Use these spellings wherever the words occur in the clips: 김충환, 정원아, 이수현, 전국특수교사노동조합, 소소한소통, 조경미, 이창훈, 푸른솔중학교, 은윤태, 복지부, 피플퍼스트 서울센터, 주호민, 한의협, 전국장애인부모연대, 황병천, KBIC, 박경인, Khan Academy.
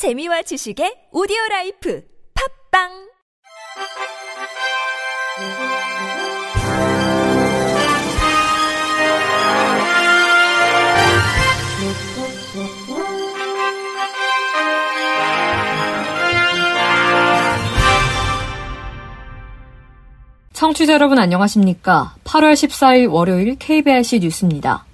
재미와 지식의 오디오라이프 팝빵! 청취자 여러분 안녕하십니까? 8월 14일 월요일 KBIC 뉴스입니다.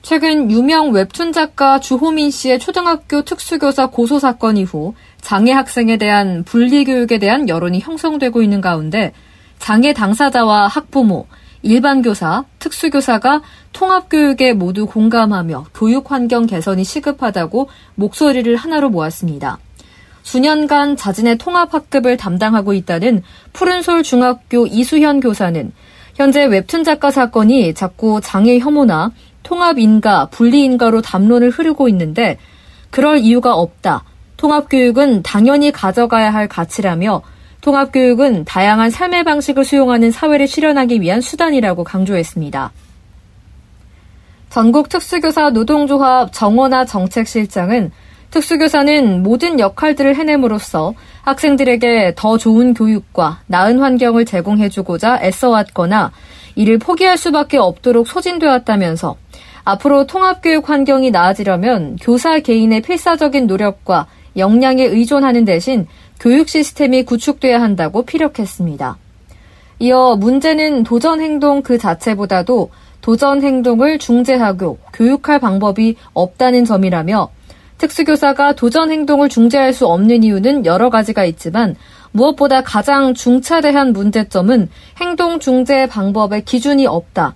최근 유명 웹툰 작가 주호민 씨의 초등학교 특수교사 고소 사건 이후 장애 학생에 대한 분리교육에 대한 여론이 형성되고 있는 가운데 장애 당사자와 학부모, 일반교사, 특수교사가 통합교육에 모두 공감하며 교육 환경 개선이 시급하다고 목소리를 하나로 모았습니다. 수년간 자진의 통합학급을 담당하고 있다는 푸른솔중학교 이수현 교사는 현재 웹툰 작가 사건이 자꾸 장애 혐오나 통합인가, 분리인가로 담론을 흐르고 있는데 그럴 이유가 없다. 통합교육은 당연히 가져가야 할 가치라며 통합교육은 다양한 삶의 방식을 수용하는 사회를 실현하기 위한 수단이라고 강조했습니다. 전국특수교사노동조합 정원아 정책실장은 특수교사는 모든 역할들을 해냄으로써 학생들에게 더 좋은 교육과 나은 환경을 제공해주고자 애써왔거나 이를 포기할 수밖에 없도록 소진되었다면서 앞으로 통합교육 환경이 나아지려면 교사 개인의 필사적인 노력과 역량에 의존하는 대신 교육 시스템이 구축돼야 한다고 피력했습니다. 이어 문제는 도전 행동 그 자체보다도 도전 행동을 중재하고 교육할 방법이 없다는 점이라며 특수교사가 도전 행동을 중재할 수 없는 이유는 여러 가지가 있지만 무엇보다 가장 중차대한 문제점은 행동 중재 방법의 기준이 없다.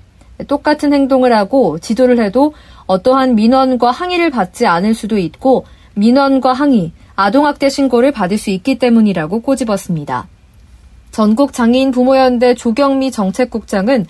똑같은 행동을 하고 지도를 해도 어떠한 민원과 항의를 받지 않을 수도 있고 민원과 항의, 아동학대 신고를 받을 수 있기 때문이라고 꼬집었습니다. 전국장애인부모연대 조경미 정책국장은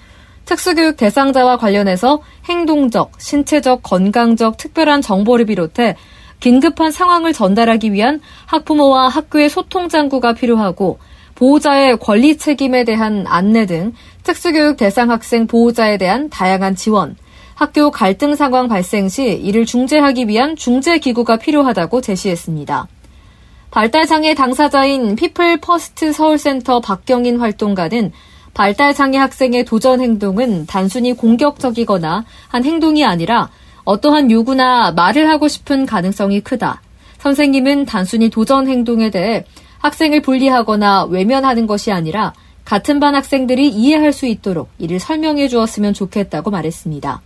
특수교육 대상자와 관련해서 행동적, 신체적, 건강적 특별한 정보를 비롯해 긴급한 상황을 전달하기 위한 학부모와 학교의 소통 장구가 필요하고 보호자의 권리 책임에 대한 안내 등 특수교육 대상 학생 보호자에 대한 다양한 지원, 학교 갈등 상황 발생 시 이를 중재하기 위한 중재기구가 필요하다고 제시했습니다. 발달장애 당사자인 피플퍼스트 서울센터 박경인 활동가는 발달장애 학생의 도전 행동은 단순히 공격적이거나 한 행동이 아니라 어떠한 요구나 말을 하고 싶은 가능성이 크다. 선생님은 단순히 도전 행동에 대해 학생을 분리하거나 외면하는 것이 아니라 같은 반 학생들이 이해할 수 있도록 이를 설명해 주었으면 좋겠다고 말했습니다.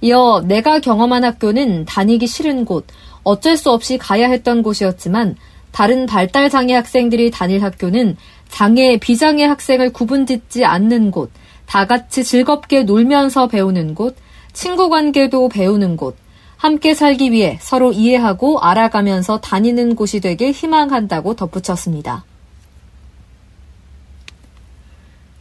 이어 내가 경험한 학교는 다니기 싫은 곳, 어쩔 수 없이 가야 했던 곳이었지만 다른 발달장애 학생들이 다닐 학교는 장애, 비장애 학생을 구분짓지 않는 곳, 다 같이 즐겁게 놀면서 배우는 곳, 친구 관계도 배우는 곳, 함께 살기 위해 서로 이해하고 알아가면서 다니는 곳이 되길 희망한다고 덧붙였습니다.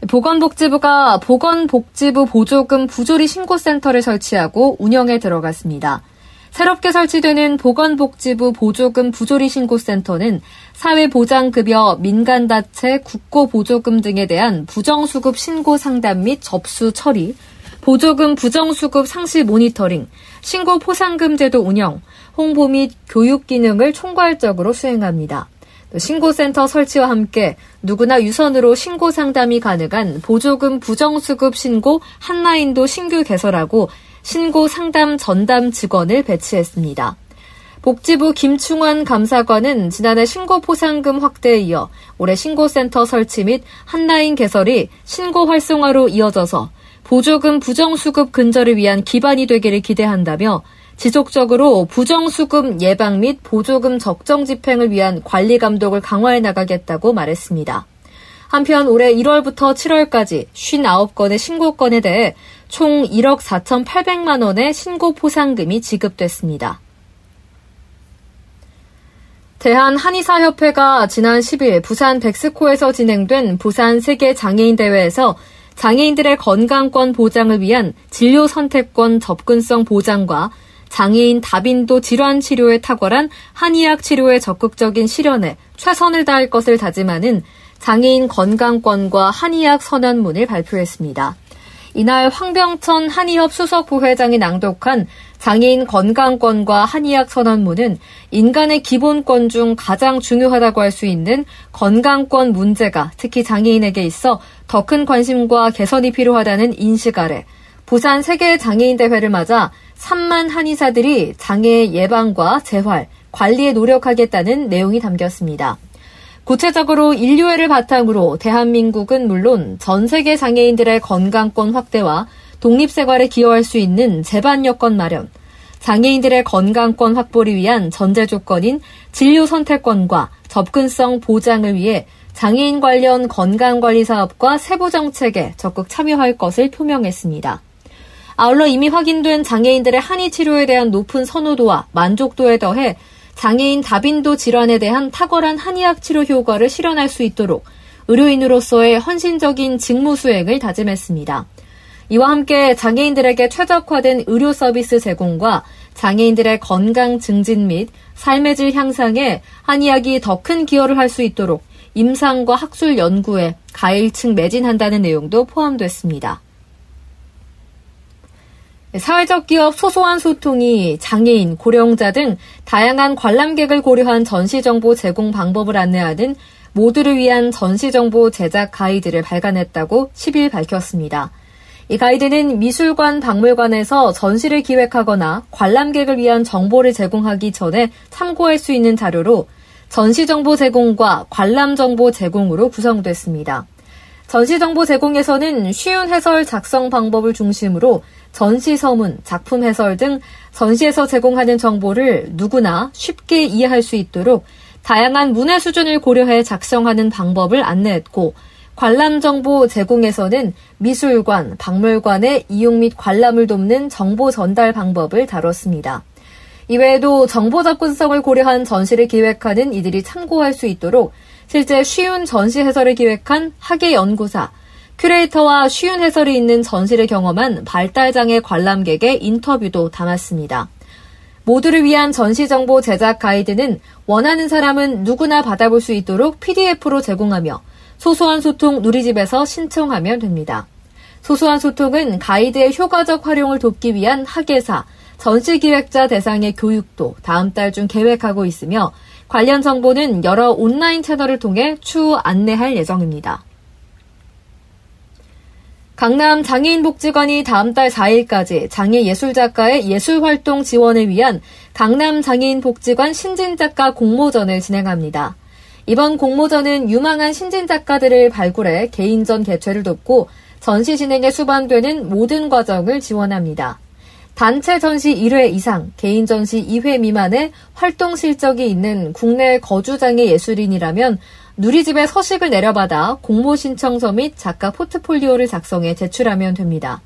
보건복지부가 보건복지부 보조금 부조리 신고센터를 설치하고 운영에 들어갔습니다. 새롭게 설치되는 보건복지부 보조금 부조리 신고센터는 사회보장급여, 민간다체, 국고보조금 등에 대한 부정수급 신고 상담 및 접수 처리, 보조금 부정수급 상시 모니터링, 신고 포상금 제도 운영, 홍보 및 교육 기능을 총괄적으로 수행합니다. 신고센터 설치와 함께 누구나 유선으로 신고 상담이 가능한 보조금 부정수급 신고 한라인도 신규 개설하고 신고 상담 전담 직원을 배치했습니다. 복지부 김충환 감사관은 지난해 신고 포상금 확대에 이어 올해 신고센터 설치 및 한라인 개설이 신고 활성화로 이어져서 보조금 부정수급 근절을 위한 기반이 되기를 기대한다며 지속적으로 부정수급 예방 및 보조금 적정 집행을 위한 관리 감독을 강화해 나가겠다고 말했습니다. 한편 올해 1월부터 7월까지 59건의 신고 건에 대해 총 1억 4,800만 원의 신고 포상금이 지급됐습니다. 대한한의사협회가 지난 10일 부산 백스코에서 진행된 부산 세계장애인대회에서 장애인들의 건강권 보장을 위한 진료 선택권 접근성 보장과 장애인 다빈도 질환 치료에 탁월한 한의학 치료의 적극적인 실현에 최선을 다할 것을 다짐하는 장애인 건강권과 한의학 선언문을 발표했습니다. 이날 황병천 한의협 수석 부회장이 낭독한 장애인 건강권과 한의학 선언문은 인간의 기본권 중 가장 중요하다고 할 수 있는 건강권 문제가 특히 장애인에게 있어 더 큰 관심과 개선이 필요하다는 인식 아래 부산 세계장애인대회를 맞아 3만 한의사들이 장애 예방과 재활, 관리에 노력하겠다는 내용이 담겼습니다. 구체적으로 인류애를 바탕으로 대한민국은 물론 전 세계 장애인들의 건강권 확대와 독립생활에 기여할 수 있는 제반 여건 마련, 장애인들의 건강권 확보를 위한 전제 조건인 진료 선택권과 접근성 보장을 위해 장애인 관련 건강관리 사업과 세부 정책에 적극 참여할 것을 표명했습니다. 아울러 이미 확인된 장애인들의 한의 치료에 대한 높은 선호도와 만족도에 더해 장애인 다빈도 질환에 대한 탁월한 한의학 치료 효과를 실현할 수 있도록 의료인으로서의 헌신적인 직무 수행을 다짐했습니다. 이와 함께 장애인들에게 최적화된 의료 서비스 제공과 장애인들의 건강 증진 및 삶의 질 향상에 한의학이 더 큰 기여를 할 수 있도록 임상과 학술 연구에 가일층 매진한다는 내용도 포함됐습니다. 사회적 기업 소소한 소통이 장애인, 고령자 등 다양한 관람객을 고려한 전시정보 제공 방법을 안내하는 모두를 위한 전시정보 제작 가이드를 발간했다고 10일 밝혔습니다. 이 가이드는 미술관, 박물관에서 전시를 기획하거나 관람객을 위한 정보를 제공하기 전에 참고할 수 있는 자료로 전시정보 제공과 관람정보 제공으로 구성됐습니다. 전시정보 제공에서는 쉬운 해설 작성 방법을 중심으로 전시 서문, 작품 해설 등 전시에서 제공하는 정보를 누구나 쉽게 이해할 수 있도록 다양한 문해 수준을 고려해 작성하는 방법을 안내했고, 관람 정보 제공에서는 미술관, 박물관의 이용 및 관람을 돕는 정보 전달 방법을 다뤘습니다. 이외에도 정보 접근성을 고려한 전시를 기획하는 이들이 참고할 수 있도록 실제 쉬운 전시 해설을 기획한 학예 연구사, 큐레이터와 쉬운 해설이 있는 전시를 경험한 발달장애 관람객의 인터뷰도 담았습니다. 모두를 위한 전시정보 제작 가이드는 원하는 사람은 누구나 받아볼 수 있도록 PDF로 제공하며 소소한 소통 누리집에서 신청하면 됩니다. 소소한 소통은 가이드의 효과적 활용을 돕기 위한 학예사, 전시기획자 대상의 교육도 다음 달 중 계획하고 있으며 관련 정보는 여러 온라인 채널을 통해 추후 안내할 예정입니다. 강남장애인복지관이 다음 달 4일까지 장애예술작가의 예술활동 지원을 위한 강남장애인복지관 신진작가 공모전을 진행합니다. 이번 공모전은 유망한 신진작가들을 발굴해 개인전 개최를 돕고 전시 진행에 수반되는 모든 과정을 지원합니다. 단체 전시 1회 이상, 개인 전시 2회 미만의 활동 실적이 있는 국내 거주장애 예술인이라면 누리집에 서식을 내려받아 공모 신청서 및 작가 포트폴리오를 작성해 제출하면 됩니다.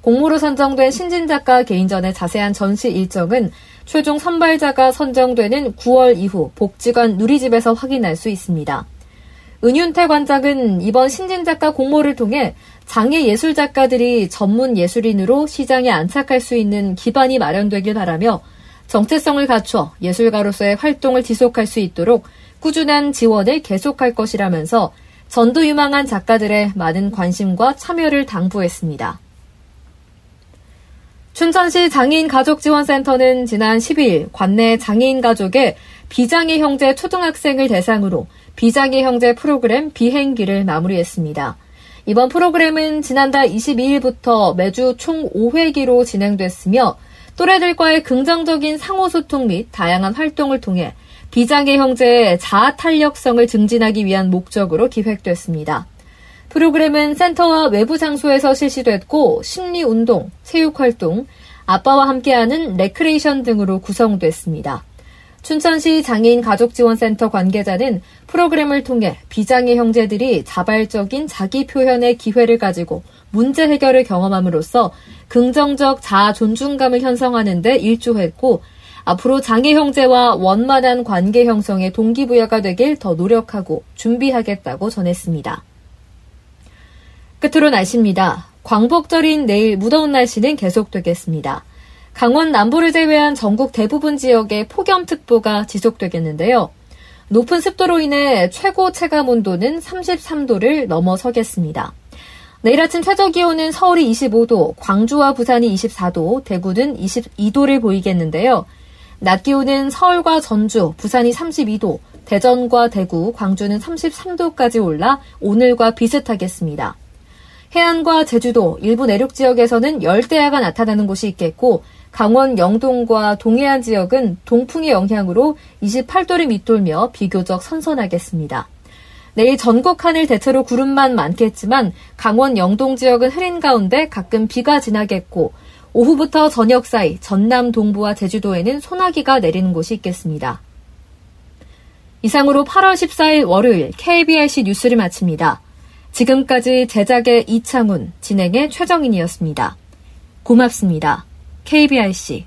공모로 선정된 신진작가 개인전의 자세한 전시 일정은 최종 선발자가 선정되는 9월 이후 복지관 누리집에서 확인할 수 있습니다. 은윤태 관장은 이번 신진작가 공모를 통해 장애예술작가들이 전문 예술인으로 시장에 안착할 수 있는 기반이 마련되길 바라며 정체성을 갖춰 예술가로서의 활동을 지속할 수 있도록 꾸준한 지원을 계속할 것이라면서 전도 유망한 작가들의 많은 관심과 참여를 당부했습니다. 춘천시 장애인가족지원센터는 지난 12일 관내 장애인 가족의 비장애 형제 초등학생을 대상으로 비장애 형제 프로그램 비행기를 마무리했습니다. 이번 프로그램은 지난달 22일부터 매주 총 5회기로 진행됐으며 또래들과의 긍정적인 상호소통 및 다양한 활동을 통해 비장애 형제의 자아 탄력성을 증진하기 위한 목적으로 기획됐습니다. 프로그램은 센터와 외부 장소에서 실시됐고 심리운동, 체육활동, 아빠와 함께하는 레크레이션 등으로 구성됐습니다. 춘천시 장애인가족지원센터 관계자는 프로그램을 통해 비장애 형제들이 자발적인 자기 표현의 기회를 가지고 문제 해결을 경험함으로써 긍정적 자아 존중감을 형성하는 데 일조했고 앞으로 장애 형제와 원만한 관계 형성에 동기부여가 되길 더 노력하고 준비하겠다고 전했습니다. 끝으로 날씨입니다. 광복절인 내일 무더운 날씨는 계속되겠습니다. 강원 남부를 제외한 전국 대부분 지역에 폭염특보가 지속되겠는데요. 높은 습도로 인해 최고 체감온도는 33도를 넘어서겠습니다. 내일 아침 최저기온은 서울이 25도, 광주와 부산이 24도, 대구는 22도를 보이겠는데요. 낮 기온은 서울과 전주, 부산이 32도, 대전과 대구, 광주는 33도까지 올라 오늘과 비슷하겠습니다. 해안과 제주도, 일부 내륙 지역에서는 열대야가 나타나는 곳이 있겠고 강원 영동과 동해안 지역은 동풍의 영향으로 28도를 밑돌며 비교적 선선하겠습니다. 내일 전국 하늘 대체로 구름만 많겠지만 강원 영동 지역은 흐린 가운데 가끔 비가 지나겠고 오후부터 저녁 사이 전남 동부와 제주도에는 소나기가 내리는 곳이 있겠습니다. 이상으로 8월 14일 월요일 KBIC 뉴스를 마칩니다. 지금까지 제작의 이창훈, 진행의 최정인이었습니다. 고맙습니다. KBIC